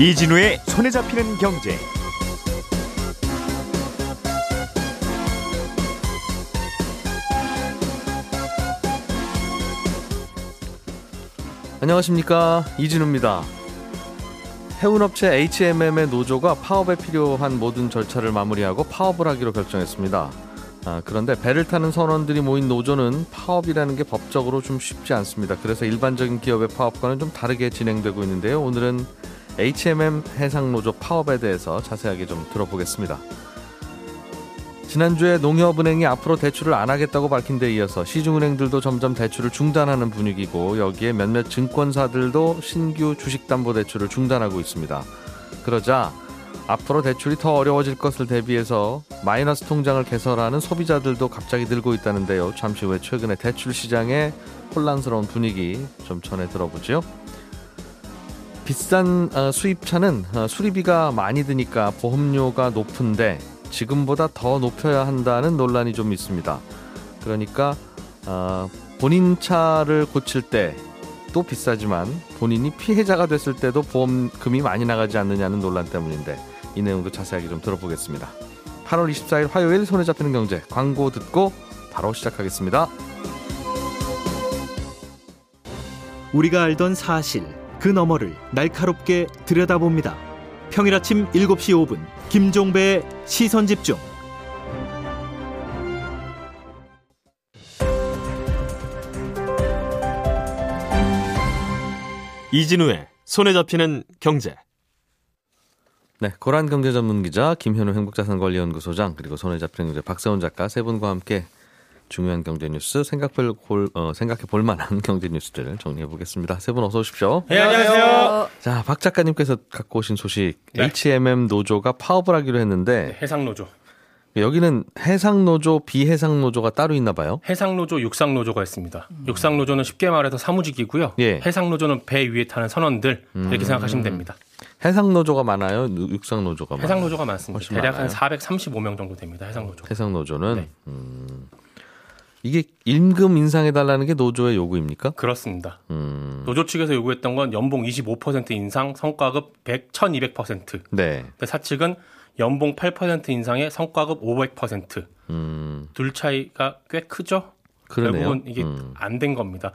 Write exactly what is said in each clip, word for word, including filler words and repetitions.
이진우의 손에 잡히는 경제. 안녕하십니까, 이진우입니다. 해운업체 에이치엠엠의 노조가 파업에 필요한 모든 절차를 마무리하고 파업을 하기로 결정했습니다. 아, 그런데 배를 타는 선원들이 모인 노조는 파업이라는 게 법적으로 좀 쉽지 않습니다. 그래서 일반적인 기업의 파업과는 좀 다르게 진행되고 있는데요. 오늘은 에이치엠엠 해상노조 파업에 대해서 자세하게 좀 들어보겠습니다. 지난주에 농협은행이 앞으로 대출을 안 하겠다고 밝힌 데 이어서 시중은행들도 점점 대출을 중단하는 분위기고, 여기에 몇몇 증권사들도 신규 주식담보대출을 중단하고 있습니다. 그러자 앞으로 대출이 더 어려워질 것을 대비해서 마이너스 통장을 개설하는 소비자들도 갑자기 늘고 있다는데요. 잠시 후에 최근의 대출 시장의 혼란스러운 분위기 좀 전해 들어보죠. 비싼 수입차는 수리비가 많이 드니까 보험료가 높은데 지금보다 더 높여야 한다는 논란이 좀 있습니다. 그러니까 어, 본인 차를 고칠 때 또 비싸지만 본인이 피해자가 됐을 때도 보험금이 많이 나가지 않느냐는 논란 때문인데, 이 내용도 자세하게 좀 들어보겠습니다. 팔월 이십사일 화요일 손에 잡히는 경제, 광고 듣고 바로 시작하겠습니다. 우리가 알던 사실 그 너머를 날카롭게 들여다봅니다. 평일 아침 일곱 시 오 분 김종배의 시선집중. 이진우의 손에 잡히는 경제. 네, 고란 경제전문기자, 김현우 행복자산관리연구소장, 그리고 손에 잡히는 경제 박세훈 작가 세 분과 함께 중요한 경제 뉴스, 생각별 골, 어, 생각해 볼 만한 경제 뉴스들을 정리해 보겠습니다. 세 분 어서 오십시오. 네, 안녕하세요. 자, 박 작가님께서 갖고 오신 소식. 네. 에이치엠엠 노조가 파업을 하기로 했는데. 네, 해상 노조. 여기는 해상 노조, 비해상 노조가 따로 있나 봐요. 해상 노조, 육상 노조가 있습니다. 음. 육상 노조는 쉽게 말해서 사무직이고요. 예. 해상 노조는 배 위에 타는 선원들, 이렇게 음. 생각하시면 됩니다. 해상 노조가 많아요? 육상 노조가 많아요? 해상 노조가 많습니다. 대략 많아요. 한 사백삼십오 명 정도 됩니다. 해상 노조. 해상 노조는. 네. 음. 이게 임금 인상해달라는 게 노조의 요구입니까? 그렇습니다. 음. 노조 측에서 요구했던 건 연봉 이십오 퍼센트 인상, 성과급 백, 천이백 퍼센트. 네. 근데 사측은 연봉 팔 퍼센트 인상에 성과급 오백 퍼센트. 음. 둘 차이가 꽤 크죠? 그러네요. 결국은 이게 음. 안 된 겁니다.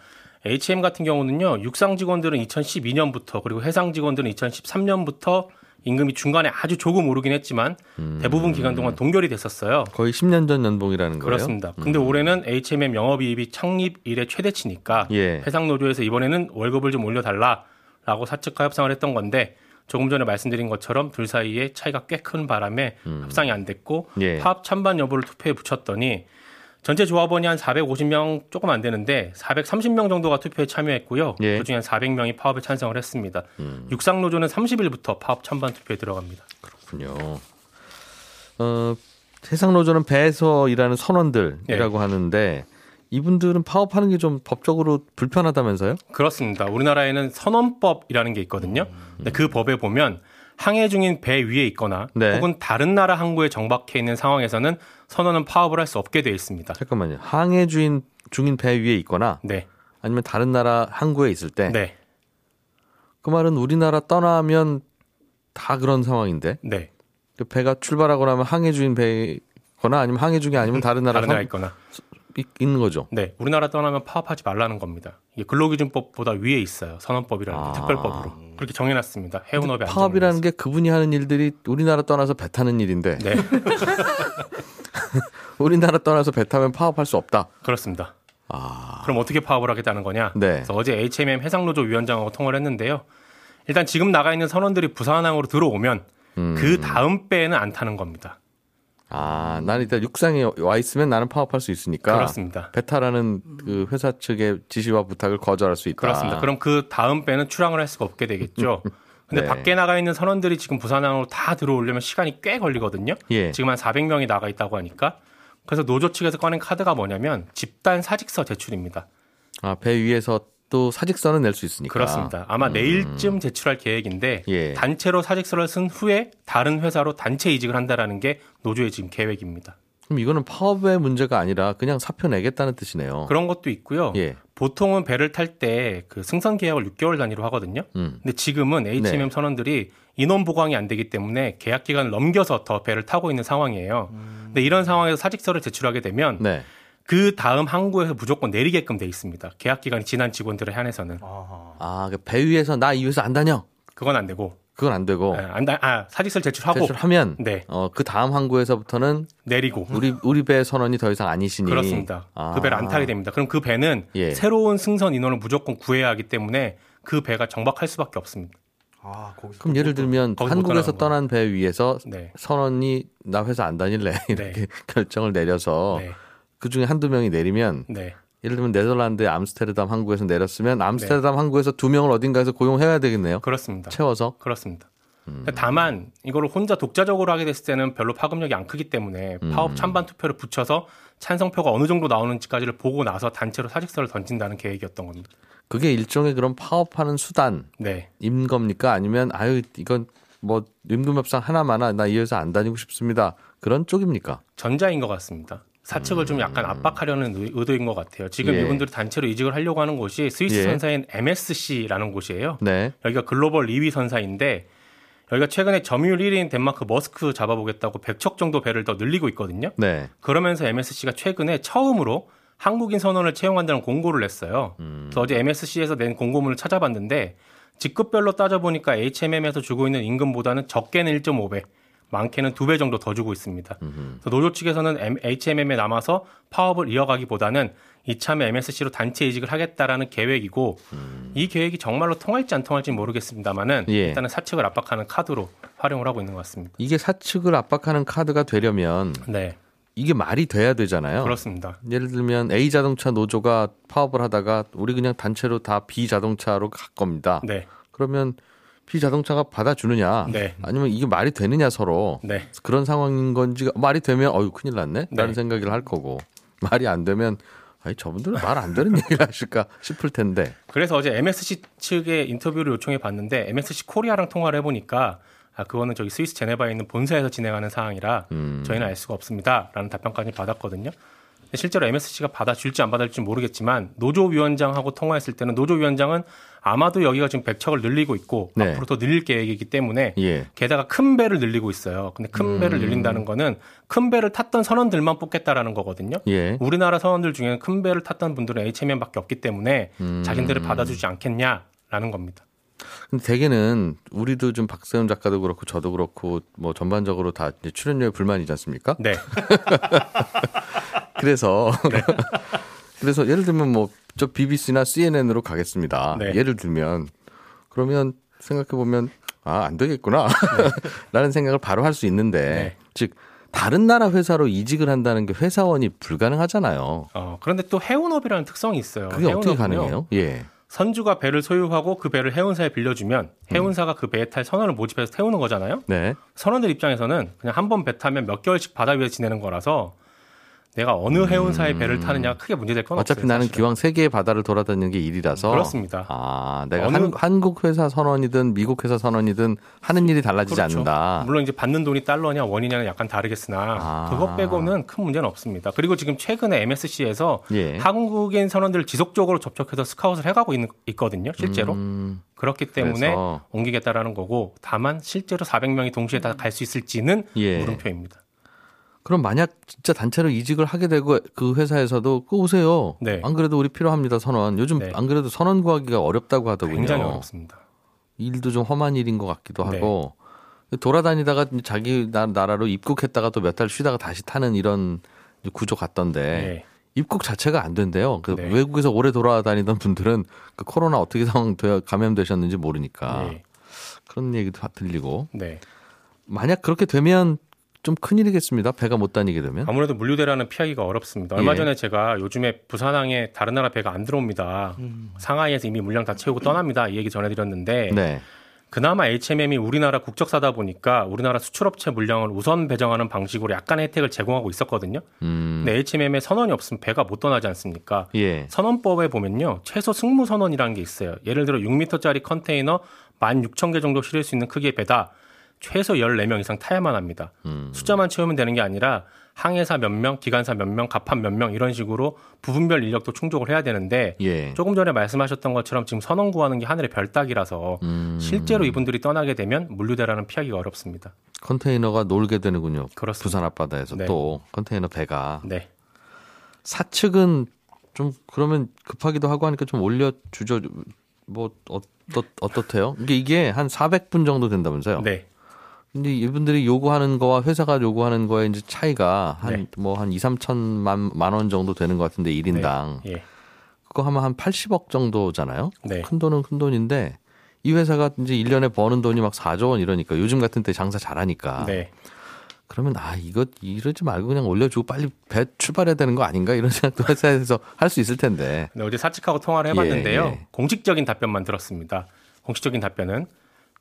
에이치엠 같은 경우는요, 육상 직원들은 이천십이 년부터, 그리고 해상 직원들은 이천십삼 년부터 임금이 중간에 아주 조금 오르긴 했지만 음. 대부분 기간 동안 동결이 됐었어요. 거의 십 년 전 연봉이라는 거예요? 그렇습니다. 근데 음. 올해는 에이치엠엠 영업이익이 창립 이래 최대치니까 예. 해상노조에서 이번에는 월급을 좀 올려달라라고 사측과 협상을 했던 건데, 조금 전에 말씀드린 것처럼 둘 사이에 차이가 꽤 큰 바람에 음. 협상이 안 됐고 예. 파업 찬반 여부를 투표에 붙였더니 전체 조합원이 한 사백오십 명 조금 안 되는데 사백삼십 명 정도가 투표에 참여했고요. 예. 그중에 한 사백 명이 파업에 찬성을 했습니다. 음. 육상노조는 삼십 일부터 파업 찬반 투표에 들어갑니다. 그렇군요. 어, 해상노조는 배에서 일하는 선원들이라고 예. 하는데, 이분들은 파업하는 게 좀 법적으로 불편하다면서요? 그렇습니다. 우리나라에는 선원법이라는 게 있거든요. 음. 근데 그 법에 보면 항해 중인 배 위에 있거나 네. 혹은 다른 나라 항구에 정박해 있는 상황에서는 선원은 파업을 할 수 없게 되어 있습니다. 잠깐만요. 항해 중인, 중인 배 위에 있거나 네. 아니면 다른 나라 항구에 있을 때. 네. 그 말은 우리나라 떠나면 다 그런 상황인데. 네. 배가 출발하고 나면 항해 중인 배거나 아니면 항해 중이 아니면 다른 나라 다른 나라 있거나 있는 거죠. 네, 우리나라 떠나면 파업하지 말라는 겁니다. 이게 근로기준법보다 위에 있어요. 선언법이라는 게 아. 특별법으로 그렇게 정해놨습니다. 해운업의 파업이라는 게 그분이 하는 일들이 우리나라 떠나서 배 타는 일인데. 네. 우리나라 떠나서 배 타면 파업할 수 없다. 그렇습니다. 아. 그럼 어떻게 파업을 하겠다는 거냐? 네. 그래서 어제 에이치엠엠 해상노조 위원장하고 통화를 했는데요. 일단 지금 나가 있는 선원들이 부산항으로 들어오면 음. 그 다음 배에는 안 타는 겁니다. 아, 나는 일단 육상에 와 있으면 나는 파업할 수 있으니까. 그렇습니다. 배타라는 그 회사 측의 지시와 부탁을 거절할 수 있다. 그렇습니다. 그럼 그 다음 배는 출항을 할 수가 없게 되겠죠. 근데 네. 밖에 나가 있는 선원들이 지금 부산항으로 다 들어오려면 시간이 꽤 걸리거든요. 예. 지금 한 사백 명이 나가 있다고 하니까. 그래서 노조 측에서 꺼낸 카드가 뭐냐면 집단 사직서 제출입니다. 아, 배 위에서 또 사직서는 낼 수 있으니까. 그렇습니다. 아마 음. 내일쯤 제출할 계획인데 예. 단체로 사직서를 쓴 후에 다른 회사로 단체 이직을 한다라는 게 노조의 지금 계획입니다. 그럼 이거는 파업의 문제가 아니라 그냥 사표 내겠다는 뜻이네요. 그런 것도 있고요. 예. 보통은 배를 탈 때 그 승선 계약을 육 개월 단위로 하거든요. 음. 근데 지금은 에이치엠엠 네. 선원들이 인원 보강이 안 되기 때문에 계약 기간을 넘겨서 더 배를 타고 있는 상황이에요. 음. 근데 이런 상황에서 사직서를 제출하게 되면 네. 그 다음 항구에서 무조건 내리게끔 돼 있습니다. 계약 기간이 지난 직원들에 한해서는. 아, 배 위에서 나 이 회사 안 다녀. 그건 안 되고. 그건 안 되고. 아, 안 다, 아 사직서를 제출하고. 제출하면. 네. 어, 그 다음 항구에서부터는 내리고. 우리 우리 배 선원이 더 이상 아니시니. 그렇습니다. 아. 그 배를 안 타게 됩니다. 그럼 그 배는 예. 새로운 승선 인원을 무조건 구해야 하기 때문에 그 배가 정박할 수밖에 없습니다. 아, 그럼 예를 들면 한국에서 떠난 배 위에서 네. 선원이 나 회사 안 다닐래 이렇게 네. 결정을 내려서 네. 그중에 한두 명이 내리면 네. 예를 들면 네덜란드의 암스테르담 항구에서 내렸으면 암스테르담 네. 항구에서 두 명을 어딘가에서 고용해야 되겠네요. 그렇습니다. 채워서. 그렇습니다. 음. 다만 이걸 혼자 독자적으로 하게 됐을 때는 별로 파급력이 안 크기 때문에 파업 찬반 투표를 붙여서 찬성표가 어느 정도 나오는지까지를 보고 나서 단체로 사직서를 던진다는 계획이었던 겁니다. 그게 일종의 그런 파업하는 수단인 네. 겁니까? 아니면 아유 이건 뭐 임금협상 하나마나 나 이 회사 안 다니고 싶습니다. 그런 쪽입니까? 전자인 것 같습니다. 사측을 음. 좀 약간 압박하려는 의도인 것 같아요. 지금 예. 이분들이 단체로 이직을 하려고 하는 곳이 스위스 예. 선사인 엠에스씨라는 곳이에요. 네. 여기가 글로벌 이 위 선사인데 여기가 최근에 점유율 일 위인 덴마크 머스크 잡아보겠다고 백 척 정도 배를 더 늘리고 있거든요. 네. 그러면서 엠에스씨가 최근에 처음으로 한국인 선원을 채용한다는 공고를 냈어요. 음. 그래서 어제 엠에스씨에서 낸 공고문을 찾아봤는데 직급별로 따져보니까 에이치엠엠에서 주고 있는 임금보다는 적게는 일 점 오 배, 많게는 두 배 정도 더 주고 있습니다. 음. 그래서 노조 측에서는 에이치엠엠에 남아서 파업을 이어가기보다는 이참에 엠에스씨로 단체 이직을 하겠다라는 계획이고 음. 이 계획이 정말로 통할지 안 통할지는 모르겠습니다만은 예. 일단은 사측을 압박하는 카드로 활용을 하고 있는 것 같습니다. 이게 사측을 압박하는 카드가 되려면 네. 이게 말이 돼야 되잖아요. 그렇습니다. 예를 들면 A 자동차 노조가 파업을 하다가 우리 그냥 단체로 다 B 자동차로 갈 겁니다. 네. 그러면 B 자동차가 받아주느냐 네. 아니면 이게 말이 되느냐 서로 네. 그런 상황인 건지 말이 되면 어유 큰일 났네 라는 네. 생각을 할 거고 말이 안 되면 아니 저분들은 말 안 되는 얘기를 하실까 싶을 텐데 그래서 어제 엠에스씨 측에 인터뷰를 요청해 봤는데 엠에스씨 코리아랑 통화를 해보니까 아, 그거는 저기 스위스 제네바에 있는 본사에서 진행하는 사항이라 음. 저희는 알 수가 없습니다. 라는 답변까지 받았거든요. 실제로 엠에스씨가 받아줄지 안 받아줄지 모르겠지만 노조위원장하고 통화했을 때는 노조위원장은 아마도 여기가 지금 백 척을 늘리고 있고 네. 앞으로 더 늘릴 계획이기 때문에 예. 게다가 큰 배를 늘리고 있어요. 근데 큰 음. 배를 늘린다는 거는 큰 배를 탔던 선원들만 뽑겠다라는 거거든요. 예. 우리나라 선원들 중에는 큰 배를 탔던 분들은 에이치엠엠밖에 없기 때문에 음. 자신들을 받아주지 않겠냐라는 겁니다. 근데 대개는 우리도 좀 박세훈 작가도 그렇고 저도 그렇고 뭐 전반적으로 다 이제 출연료에 불만이지 않습니까? 네. 그래서 네. 그래서 예를 들면 뭐 저 비비씨나 씨엔엔으로 가겠습니다. 네. 예를 들면 그러면 생각해 보면 아, 안 되겠구나 네. 라는 생각을 바로 할 수 있는데 네. 즉 다른 나라 회사로 이직을 한다는 게 회사원이 불가능하잖아요. 어, 그런데 또 해운업이라는 특성이 있어요. 그게 해운업은요. 어떻게 가능해요? 예. 선주가 배를 소유하고 그 배를 해운사에 빌려주면 해운사가 그 배에 탈 선원을 모집해서 태우는 거잖아요. 네. 선원들 입장에서는 그냥 한 번 배 타면 몇 개월씩 바다 위에서 지내는 거라서 내가 어느 해운사의 배를 타느냐 크게 문제될 건 어차피 없어요. 어차피 나는 기왕 세계의 바다를 돌아다니는 게 일이라서. 그렇습니다. 아, 내가 어느... 한, 한국 회사 선원이든 미국 회사 선원이든 하는 일이 달라지지 그렇죠. 않는다. 물론 이제 받는 돈이 달러냐 원이냐는 약간 다르겠으나 아. 그것 빼고는 큰 문제는 없습니다. 그리고 지금 최근에 엠에스씨에서 예. 한국인 선원들을 지속적으로 접촉해서 스카웃을 해가고 있는, 있거든요. 실제로. 음. 그렇기 때문에 그래서. 옮기겠다라는 거고 다만 실제로 사백 명이 동시에 다 갈 수 있을지는 예. 물음표입니다. 그럼 만약 진짜 단체로 이직을 하게 되고 그 회사에서도 그 오세요. 네. 안 그래도 우리 필요합니다. 선원. 요즘 네. 안 그래도 선원 구하기가 어렵다고 하더군요. 굉장히 어렵습니다. 일도 좀 험한 일인 것 같기도 네. 하고 돌아다니다가 자기 나라로 입국했다가 또 몇 달 쉬다가 다시 타는 이런 구조 같던데 네. 입국 자체가 안 된대요. 그래서 네. 외국에서 오래 돌아다니던 분들은 그 코로나 어떻게 상황 감염되셨는지 모르니까 네. 그런 얘기도 다 들리고 네. 만약 그렇게 되면 좀 큰일이겠습니다. 배가 못 다니게 되면. 아무래도 물류대라는 피하기가 어렵습니다. 얼마 예. 전에 제가 요즘에 부산항에 다른 나라 배가 안 들어옵니다. 음. 상하이에서 이미 물량 다 채우고 떠납니다. 이 얘기 전해드렸는데 네. 그나마 에이치엠엠이 우리나라 국적사다 보니까 우리나라 수출업체 물량을 우선 배정하는 방식으로 약간의 혜택을 제공하고 있었거든요. 음. 근데 에이치엠엠에 선원이 없으면 배가 못 떠나지 않습니까? 예. 선원법에 보면요. 최소 승무 선원이라는 게 있어요. 예를 들어 육 미터짜리 컨테이너 만 육천 개 정도 실을 수 있는 크기의 배다. 최소 열네 명 이상 타야만 합니다. 음. 숫자만 채우면 되는 게 아니라 항해사 몇 명, 기간사 몇 명, 갑판 몇 명 이런 식으로 부분별 인력도 충족을 해야 되는데 예. 조금 전에 말씀하셨던 것처럼 지금 선원 구하는 게 하늘의 별따기라서 음. 실제로 이분들이 떠나게 되면 물류대라는 피하기가 어렵습니다. 컨테이너가 놀게 되는군요. 그렇습니다. 부산 앞바다에서 네. 또 컨테이너 배가. 네. 사측은 좀 그러면 급하기도 하고 하니까 좀 올려주죠. 뭐 어떻, 어떻대요? 이게, 이게 한 사백 분 정도 된다면서요? 네. 근데 이분들이 요구하는 거와 회사가 요구하는 거에 이제 차이가 한 네. 뭐 한 이삼천만 원 정도 되는 것 같은데 일 인당. 네. 예. 그거 하면 한 팔십억 정도잖아요. 네. 큰 돈은 큰 돈인데 이 회사가 이제 일 년에 버는 돈이 막 사조 원 이러니까 요즘 같은 때 장사 잘하니까. 네. 그러면 아 이거 이러지 말고 그냥 올려주고 빨리 배 출발해야 되는 거 아닌가 이런 생각도 회사에서 할 수 있을 텐데. 네, 어제 사측하고 통화를 해봤는데요. 예, 예. 공식적인 답변만 들었습니다. 공식적인 답변은.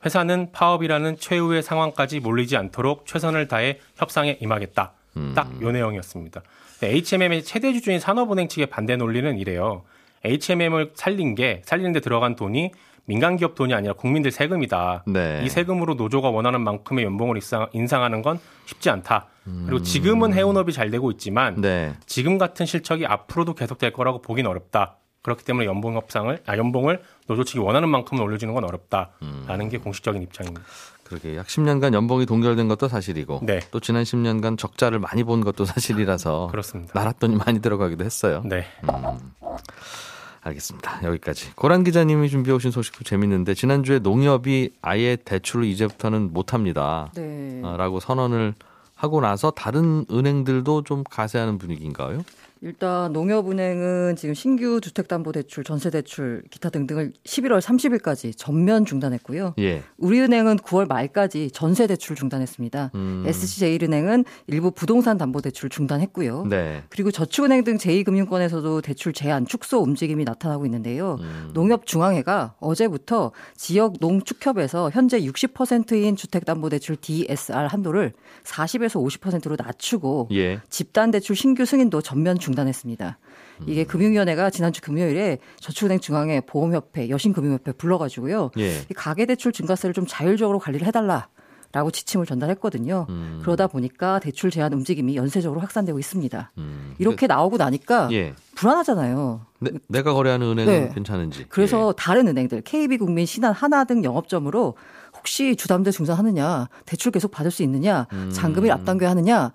회사는 파업이라는 최후의 상황까지 몰리지 않도록 최선을 다해 협상에 임하겠다. 딱 요 내용이었습니다. 에이치엠엠의 최대 주주인 산업은행 측의 반대 논리는 이래요. 에이치엠엠을 살린 게 살리는 데 들어간 돈이 민간 기업 돈이 아니라 국민들 세금이다. 네. 이 세금으로 노조가 원하는 만큼의 연봉을 인상하는 건 쉽지 않다. 그리고 지금은 해운업이 잘 되고 있지만 네. 지금 같은 실적이 앞으로도 계속될 거라고 보긴 어렵다. 그렇기 때문에 연봉 협상을, 아, 연봉을 노조 측이 원하는 만큼은 올려주는 건 어렵다라는 음. 게 공식적인 입장입니다. 그러게 약 십 년간 연봉이 동결된 것도 사실이고 네. 또 지난 십 년간 적자를 많이 본 것도 사실이라서 그렇습니다. 날았더니 많이 들어가기도 했어요. 네. 음. 알겠습니다. 여기까지. 고란 기자님이 준비해 오신 소식도 재밌는데 지난주에 농협이 아예 대출을 이제부터는 못합니다. 네. 라고 선언을 하고 나서 다른 은행들도 좀 가세하는 분위기인가요? 일단 농협은행은 지금 신규 주택담보대출, 전세대출, 기타 등등을 십일월 삼십일까지 전면 중단했고요. 예. 우리은행은 구월 말까지 전세대출 중단했습니다. 음. 에스씨제일은행은 일부 부동산 담보대출 중단했고요. 네. 그리고 저축은행 등 제이금융권에서도 대출 제한, 축소 움직임이 나타나고 있는데요. 음. 농협중앙회가 어제부터 지역 농축협에서 현재 육십 퍼센트인 주택담보대출 디에스알 한도를 사십에서 오십 퍼센트로 낮추고 예. 집단대출 신규 승인도 전면 중단했습니다. 중단했습니다. 이게 음. 금융위원회가 지난주 금요일에 저축은행 중앙회, 보험협회, 여신금융협회 불러가지고요. 예. 이 가계대출 증가세를 좀 자율적으로 관리를 해달라라고 지침을 전달했거든요. 음. 그러다 보니까 대출 제한 움직임이 연쇄적으로 확산되고 있습니다. 음. 이렇게 근데, 나오고 나니까 예. 불안하잖아요. 내, 내가 거래하는 은행은 네. 괜찮은지. 그래서 예. 다른 은행들, 케이비국민, 신한, 하나 등 영업점으로 혹시 주담대 중단하느냐, 대출 계속 받을 수 있느냐, 음. 잔금일 앞당겨야 하느냐.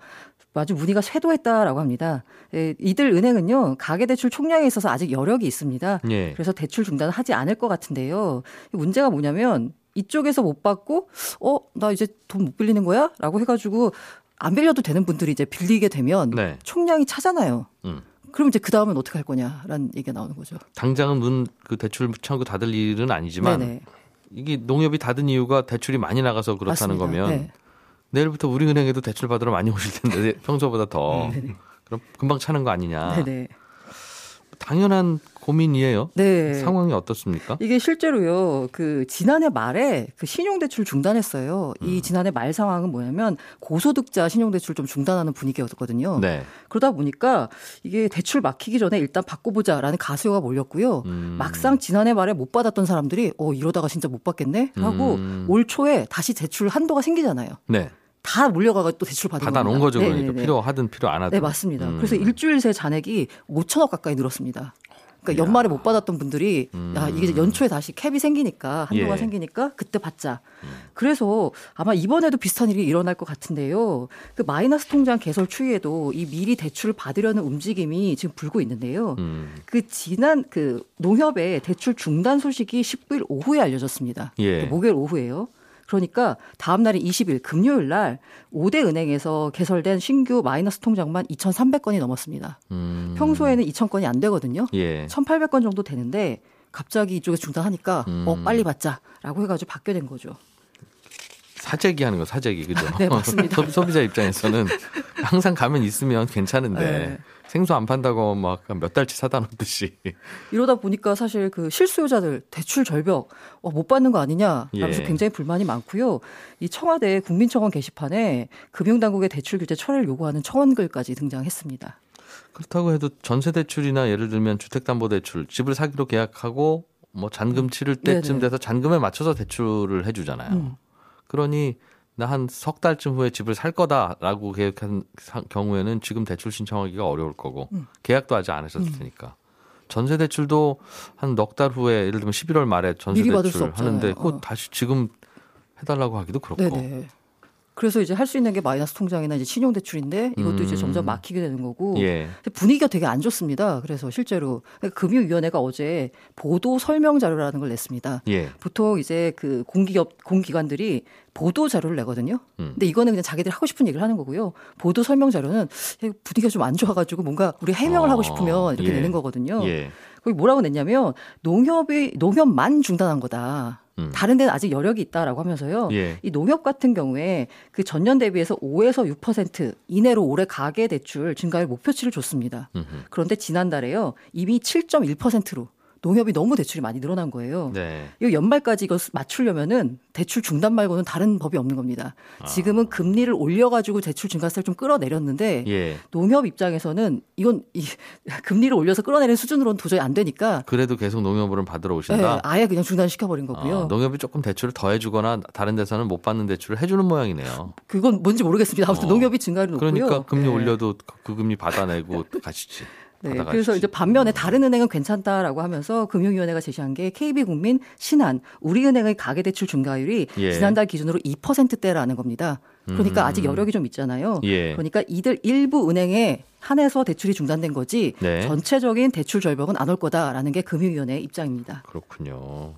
아주 문의가 쇄도했다라고 합니다. 이들 은행은요 가계대출 총량에 있어서 아직 여력이 있습니다. 예. 그래서 대출 중단을 하지 않을 것 같은데요. 문제가 뭐냐면 이쪽에서 못 받고 어, 나 이제 돈 못 빌리는 거야? 라고 해가지고 안 빌려도 되는 분들이 이제 빌리게 되면 네. 총량이 차잖아요. 음. 그럼 이제 그 다음은 어떻게 할 거냐라는 얘기가 나오는 거죠. 당장은 문, 그 대출 청구 다들 일은 아니지만 네네. 이게 농협이 닫은 이유가 대출이 많이 나가서 그렇다는 맞습니다. 거면 네. 내일부터 우리 은행에도 대출 받으러 많이 오실 텐데 평소보다 더 그럼 금방 차는 거 아니냐. 네네. 당연한 고민이에요. 네. 상황이 어떻습니까? 이게 실제로요. 그 지난해 말에 그 신용대출 중단했어요. 음. 이 지난해 말 상황은 뭐냐면 고소득자 신용대출 좀 중단하는 분위기였거든요. 네. 그러다 보니까 이게 대출 막히기 전에 일단 바꿔보자라는 가수요가 몰렸고요. 음. 막상 지난해 말에 못 받았던 사람들이 어 이러다가 진짜 못 받겠네 하고 음. 올 초에 다시 대출 한도가 생기잖아요. 네. 다 몰려가서 또 대출 받은 받아 놓은 거죠. 그러니까 네네네. 필요하든 필요 안 하든. 네 맞습니다. 음. 그래서 일주일 새 잔액이 오천억 가까이 늘었습니다. 그러니까 야. 연말에 못 받았던 분들이 음. 야, 이게 연초에 다시 캡이 생기니까 한도가 예. 생기니까 그때 받자. 음. 그래서 아마 이번에도 비슷한 일이 일어날 것 같은데요. 그 마이너스 통장 개설 추이에도 이 미리 대출을 받으려는 움직임이 지금 불고 있는데요. 음. 그 지난 그 농협의 대출 중단 소식이 십구일 오후에 알려졌습니다. 예. 목요일 오후에요. 그러니까 다음 날인 이십일 금요일 날 오 대 은행에서 개설된 신규 마이너스 통장만 이천삼백 건이 넘었습니다. 음. 평소에는 이천 건이 안 되거든요. 예. 천팔백 건 정도 되는데 갑자기 이쪽에 중단하니까 음. 어 빨리 받자라고 해가지고 받게 된 거죠. 사재기 하는 거 사재기 그죠? 네 맞습니다. 소비자 입장에서는 항상 가면 있으면 괜찮은데 네. 생수 안 판다고 막 몇 달치 사다 놓듯이 이러다 보니까 사실 그 실수요자들 대출 절벽 어, 못 받는 거 아니냐 하면서 예. 굉장히 불만이 많고요. 이 청와대 국민청원 게시판에 금융당국의 대출 규제 철회를 요구하는 청원글까지 등장했습니다. 그렇다고 해도 전세 대출이나 예를 들면 주택담보대출 집을 사기로 계약하고 뭐 잔금 치를 때쯤 네네. 돼서 잔금에 맞춰서 대출을 해주잖아요. 음. 그러니 한 석 달쯤 후에 집을 살 거다라고 계획한 경우에는 지금 대출 신청하기가 어려울 거고 음. 계약도 아직 안 하셨을 테니까. 음. 전세 대출도 한 넉 달 후에 예를 들면 십일월 말에 전세 대출 하는데 그거 어. 다시 지금 해달라고 하기도 그렇고. 네네. 그래서 이제 할 수 있는 게 마이너스 통장이나 이제 신용 대출인데 이것도 음. 이제 점점 막히게 되는 거고 예. 분위기가 되게 안 좋습니다. 그래서 실제로 금융위원회가 어제 보도 설명 자료라는 걸 냈습니다. 예. 보통 이제 그 공기업 공기관들이 보도 자료를 내거든요. 음. 근데 이거는 그냥 자기들이 하고 싶은 얘기를 하는 거고요. 보도 설명 자료는 분위기가 좀 안 좋아가지고 뭔가 우리 해명을 어. 하고 싶으면 이렇게 예. 내는 거거든요. 예. 거기 뭐라고 냈냐면 농협이 농협만 중단한 거다. 다른 데는 아직 여력이 있다라고 하면서요. 예. 이 농협 같은 경우에 그 전년 대비해서 오에서 육 퍼센트 이내로 올해 가계 대출 증가율 목표치를 줬습니다. 음흠. 그런데 지난달에요. 이미 칠 점 일 퍼센트로 농협이 너무 대출이 많이 늘어난 거예요. 네. 이 연말까지 이거 맞추려면은 대출 중단 말고는 다른 법이 없는 겁니다. 지금은 아. 금리를 올려가지고 대출 증가세를 좀 끌어내렸는데 예. 농협 입장에서는 이건 이, 금리를 올려서 끌어내는 수준으로는 도저히 안 되니까. 그래도 계속 농협으로는 받으러 오신다. 네, 아예 그냥 중단시켜버린 거고요. 아, 농협이 조금 대출을 더 해주거나 다른 데서는 못 받는 대출을 해주는 모양이네요. 그건 뭔지 모르겠습니다. 아무튼 어. 농협이 증가율이 높고요. 그러니까 금리 네. 올려도 그 금리 받아내고 가시지. 네, 그래서 이제 반면에 다른 은행은 괜찮다라고 하면서 금융위원회가 제시한 게 케이비국민, 신한, 우리은행의 가계대출 증가율이 예. 지난달 기준으로 이 퍼센트대라는 겁니다. 그러니까 음. 아직 여력이 좀 있잖아요. 예. 그러니까 이들 일부 은행에 한해서 대출이 중단된 거지 네. 전체적인 대출 절벽은 안 올 거다라는 게 금융위원회의 입장입니다. 그렇군요.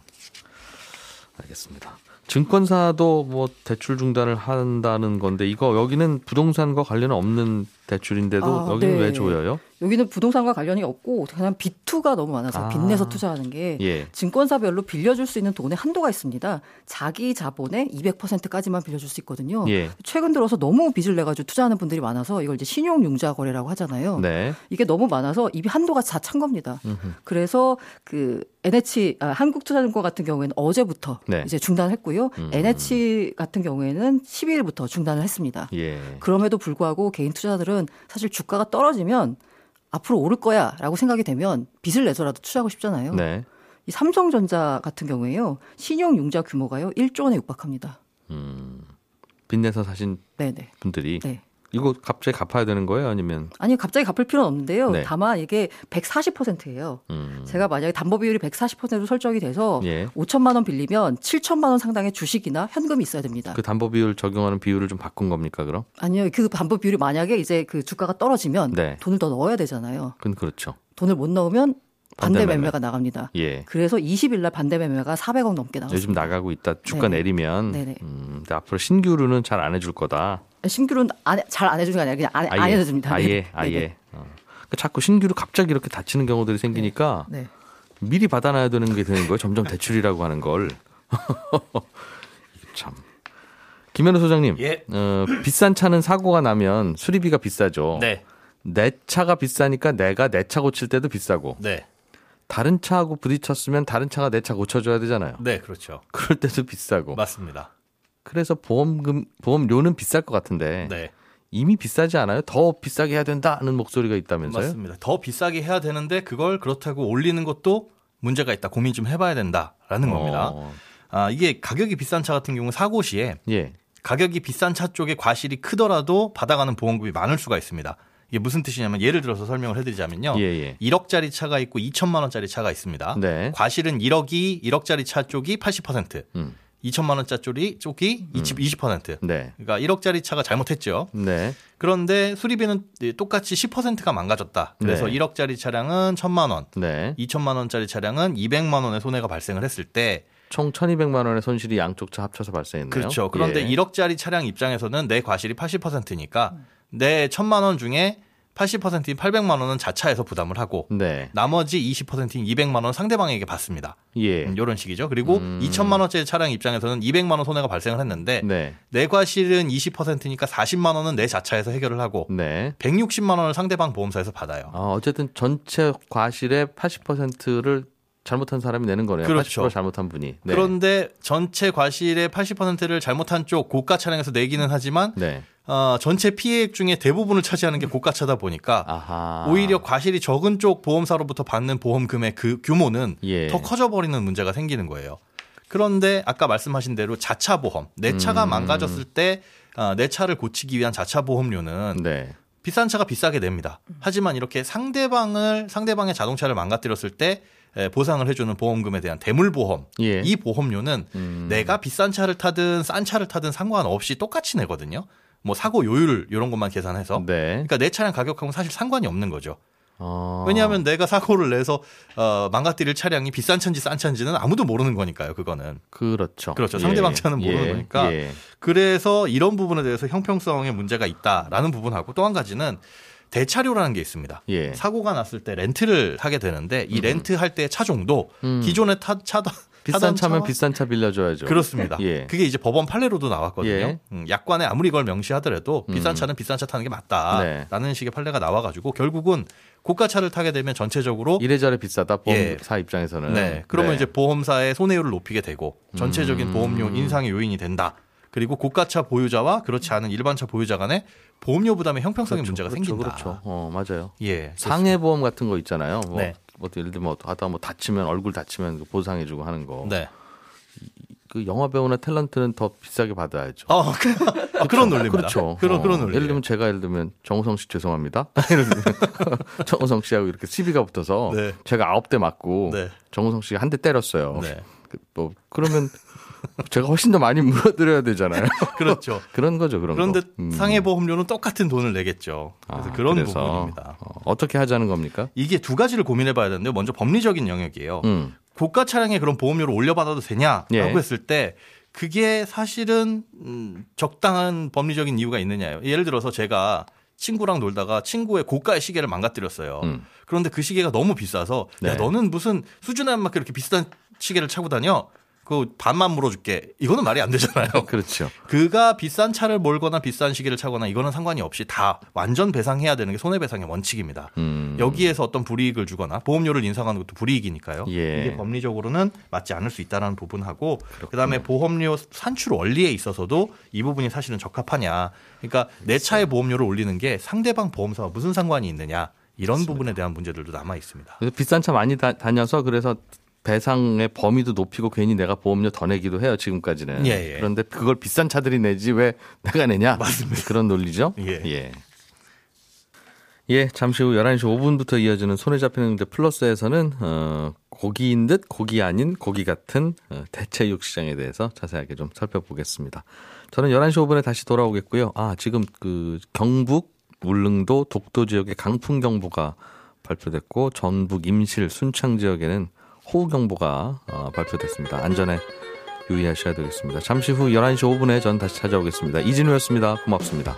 알겠습니다. 증권사도 뭐 대출 중단을 한다는 건데 이거 여기는 부동산과 관련은 없는 대출인데도 아, 여기는 네. 왜 줘요? 여기는 부동산과 관련이 없고 그냥 빚투가 너무 많아서 아. 빚내서 투자하는 게 예. 증권사별로 빌려줄 수 있는 돈의 한도가 있습니다. 자기 자본의 이백 퍼센트까지만 빌려줄 수 있거든요. 예. 최근 들어서 너무 빚을 내가지고 투자하는 분들이 많아서 이걸 이제 신용융자 거래라고 하잖아요. 네. 이게 너무 많아서 이 한도가 다 찬 겁니다. 음흠. 그래서 그 엔에이치 아, 한국투자증권 같은 경우에는 어제부터 네. 이제 중단했고요. 음. 엔에이치 같은 경우에는 십이일부터 중단을 했습니다. 예. 그럼에도 불구하고 개인 투자들은 사실 주가가 떨어지면 앞으로 오를 거야라고 생각이 되면 빚을 내서라도 투자하고 싶잖아요. 네. 이 삼성전자 같은 경우에요, 신용융자 규모가요 일조 원에 육박합니다. 음, 빚내서 사신 네네. 분들이. 네. 이거 갑자기 갚아야 되는 거예요? 아니면? 아니, 갑자기 갚을 필요는 없는데요. 네. 다만 이게 백사십 퍼센트예요. 음. 제가 만약에 담보 비율이 백사십 퍼센트로 설정이 돼서 예. 오천만 원 빌리면 칠천만 원 상당의 주식이나 현금이 있어야 됩니다. 그 담보 비율 적용하는 비율을 좀 바꾼 겁니까, 그럼? 아니요. 그 담보 비율이 만약에 이제 그 주가가 떨어지면 네. 돈을 더 넣어야 되잖아요. 그건 그렇죠. 돈을 못 넣으면 반대, 반대 매매. 매매가 나갑니다. 예. 그래서 이십일 날 반대 매매가 사백억 넘게 나왔습니다. 요즘 나가고 있다. 주가 네네. 내리면. 네네. 음, 근데 앞으로 신규로는 잘 안 해줄 거다. 신규로는 잘 안 해주는 게 아니라 그냥 안, 아예, 안 해줍니다. 아예, 네. 아예. 어. 그러니까 자꾸 신규로 갑자기 이렇게 다치는 경우들이 생기니까 네. 네. 미리 받아놔야 되는 게 되는 거예요. 점점 대출이라고 하는 걸. 참. 김현우 소장님, 예. 어, 비싼 차는 사고가 나면 수리비가 비싸죠. 네. 내 차가 비싸니까 내가 내 차 고칠 때도 비싸고. 네. 다른 차하고 부딪혔으면 다른 차가 내 차 고쳐줘야 되잖아요. 네, 그렇죠. 그럴 때도 비싸고. 맞습니다. 그래서 보험금, 보험료는 비쌀 것 같은데 네. 이미 비싸지 않아요? 더 비싸게 해야 된다는 목소리가 있다면서요? 맞습니다. 더 비싸게 해야 되는데 그걸 그렇다고 올리는 것도 문제가 있다. 고민 좀 해봐야 된다라는 어. 겁니다. 아, 이게 가격이 비싼 차 같은 경우 사고 시에 예. 가격이 비싼 차 쪽에 과실이 크더라도 받아가는 보험금이 많을 수가 있습니다. 이게 무슨 뜻이냐면 예를 들어서 설명을 해드리자면요. 예예. 일억짜리 차가 있고 이천만 원짜리 차가 있습니다. 네. 과실은 일억이 일억짜리 차 쪽이 팔십 퍼센트. 음. 이천만 원짜리 쪽이, 쪽이 음. 이십 퍼센트. 네. 그러니까 일억짜리 차가 잘못했죠. 네. 그런데 수리비는 똑같이 십 퍼센트가 망가졌다. 그래서 네. 일억짜리 차량은 천만 원, 네. 이천만 원짜리 차량은 이백만 원의 손해가 발생을 했을 때 총 천이백만 원의 손실이 양쪽 차 합쳐서 발생했네요. 그렇죠. 그런데 예. 일억짜리 차량 입장에서는 내 과실이 팔십 퍼센트니까 내 천만 원 중에 팔십 퍼센트인 팔백만 원은 자차에서 부담을 하고 네. 나머지 이십 퍼센트인 이백만 원은 상대방에게 받습니다. 예. 음, 이런 식이죠. 그리고 음. 이천만 원짜리 차량 입장에서는 이백만 원 손해가 발생을 했는데 네. 내 과실은 이십 퍼센트니까 사십만 원은 내 자차에서 해결을 하고 네. 백육십만 원을 상대방 보험사에서 받아요. 아, 어쨌든 전체 과실의 팔십 퍼센트를 잘못한 사람이 내는 거네요. 그렇죠. 팔십 퍼센트 잘못한 분이. 네. 그런데 전체 과실의 팔십 퍼센트를 잘못한 쪽 고가 차량에서 내기는 하지만 네. 어, 전체 피해액 중에 대부분을 차지하는 게 고가차다 보니까 아하. 오히려 과실이 적은 쪽 보험사로부터 받는 보험금의 그 규모는 예. 더 커져버리는 문제가 생기는 거예요. 그런데 아까 말씀하신 대로 자차 보험, 내 차가 음. 망가졌을 때 내 차를 고치기 위한 자차 보험료는 네. 비싼 차가 비싸게 냅니다. 하지만 이렇게 상대방을 상대방의 자동차를 망가뜨렸을 때 보상을 해주는 보험금에 대한 대물보험, 예. 이 보험료는 음. 내가 비싼 차를 타든 싼 차를 타든 상관없이 똑같이 내거든요. 뭐 사고 요율 이런 것만 계산해서. 네. 그러니까 내 차량 가격하고는 사실 상관이 없는 거죠. 어. 왜냐하면 내가 사고를 내서 어, 망가뜨릴 차량이 비싼 차인지 싼 차인지는 아무도 모르는 거니까요. 그거는. 그렇죠. 그렇죠. 상대방 차는 예. 모르는 예. 거니까. 예. 그래서 이런 부분에 대해서 형평성의 문제가 있다라는 부분하고 또 한 가지는 대차료라는 게 있습니다. 예. 사고가 났을 때 렌트를 하게 되는데 이 렌트할 때 차종도 음. 기존에 타, 차다, 비싼 차면 차와... 비싼 차 빌려줘야죠. 그렇습니다. 예. 그게 이제 법원 판례로도 나왔거든요. 예. 음, 약관에 아무리 이걸 명시하더라도 음. 비싼 차는 비싼 차 타는 게 맞다라는 네. 식의 판례가 나와가지고 결국은 고가차를 타게 되면 전체적으로 이래저래 비싸다 보험사 예. 입장에서는. 네. 그러면 네. 이제 보험사의 손해율을 높이게 되고 전체적인 음. 보험료 인상의 요인이 된다. 그리고 고가차 보유자와 그렇지 않은 일반차 보유자 간의 보험료 부담의 형평성의 그렇죠, 문제가 그렇죠, 생긴다. 그렇죠. 어, 맞아요. 예, 상해보험 같은 거 있잖아요. 뭐, 네. 뭐 예를 들면 하다 뭐 다치면 얼굴 다치면 보상해주고 하는 거. 네. 그 영화 배우나 탤런트는 더 비싸게 받아야죠. 어, 그, 아, 그런 논리입니다. 그렇죠. 그런 어, 그런 논리. 예를 들면 제가 예를 들면 정우성 씨 죄송합니다. 예를 들면 정우성 씨하고 이렇게 시비가 붙어서 네. 제가 아홉 대 맞고 네. 정우성 씨가 한 대 때렸어요. 네. 뭐 그러면. 제가 훨씬 더 많이 물어드려야 되잖아요. 그렇죠. 그런 거죠. 그런 그런데 거. 상해보험료는 똑같은 돈을 내겠죠. 그래서 아, 그런 그래서 부분입니다. 어떻게 하자는 겁니까? 이게 두 가지를 고민해봐야 되는데 먼저 법리적인 영역이에요. 음. 고가 차량에 그런 보험료를 올려받아도 되냐라고 예. 했을 때 그게 사실은 적당한 법리적인 이유가 있느냐예요. 예를 들어서 제가 친구랑 놀다가 친구의 고가의 시계를 망가뜨렸어요. 음. 그런데 그 시계가 너무 비싸서 네. 야, 너는 무슨 수준에 안 맞게 이렇게 비싼 시계를 차고 다녀? 그 반만 물어줄게. 이거는 말이 안 되잖아요. 그렇죠. 그가 비싼 차를 몰거나 비싼 시계를 차거나 이거는 상관이 없이 다 완전 배상해야 되는 게 손해배상의 원칙입니다. 음. 여기에서 어떤 불이익을 주거나 보험료를 인상하는 것도 불이익이니까요. 예. 이게 법리적으로는 맞지 않을 수 있다는 부분하고 그렇군요. 그다음에 보험료 산출 원리에 있어서도 이 부분이 사실은 적합하냐. 그러니까 그렇죠. 내 차의 보험료를 올리는 게 상대방 보험사와 무슨 상관이 있느냐. 이런 그렇습니다. 부분에 대한 문제들도 남아 있습니다. 그래서 비싼 차 많이 다, 다녀서 그래서 배상의 범위도 높이고 괜히 내가 보험료 더 내기도 해요. 지금까지는. 예, 예. 그런데 그걸 비싼 차들이 내지 왜 내가 내냐. 맞습니다. 그런 논리죠. 예. 예. 예, 잠시 후 열한 시 오 분부터 이어지는 손에 잡히는 데 플러스에서는 어, 고기인 듯 고기 아닌 고기 같은 대체육 시장에 대해서 자세하게 좀 살펴보겠습니다. 저는 열한 시 오 분에 다시 돌아오겠고요. 아, 지금 그 경북, 울릉도, 독도 지역에 강풍경보가 발표됐고 전북 임실, 순창 지역에는 호우경보가 발표됐습니다. 안전에 유의하셔야 되겠습니다. 잠시 후 열한 시 오 분에 전 다시 찾아오겠습니다. 이진우였습니다. 고맙습니다.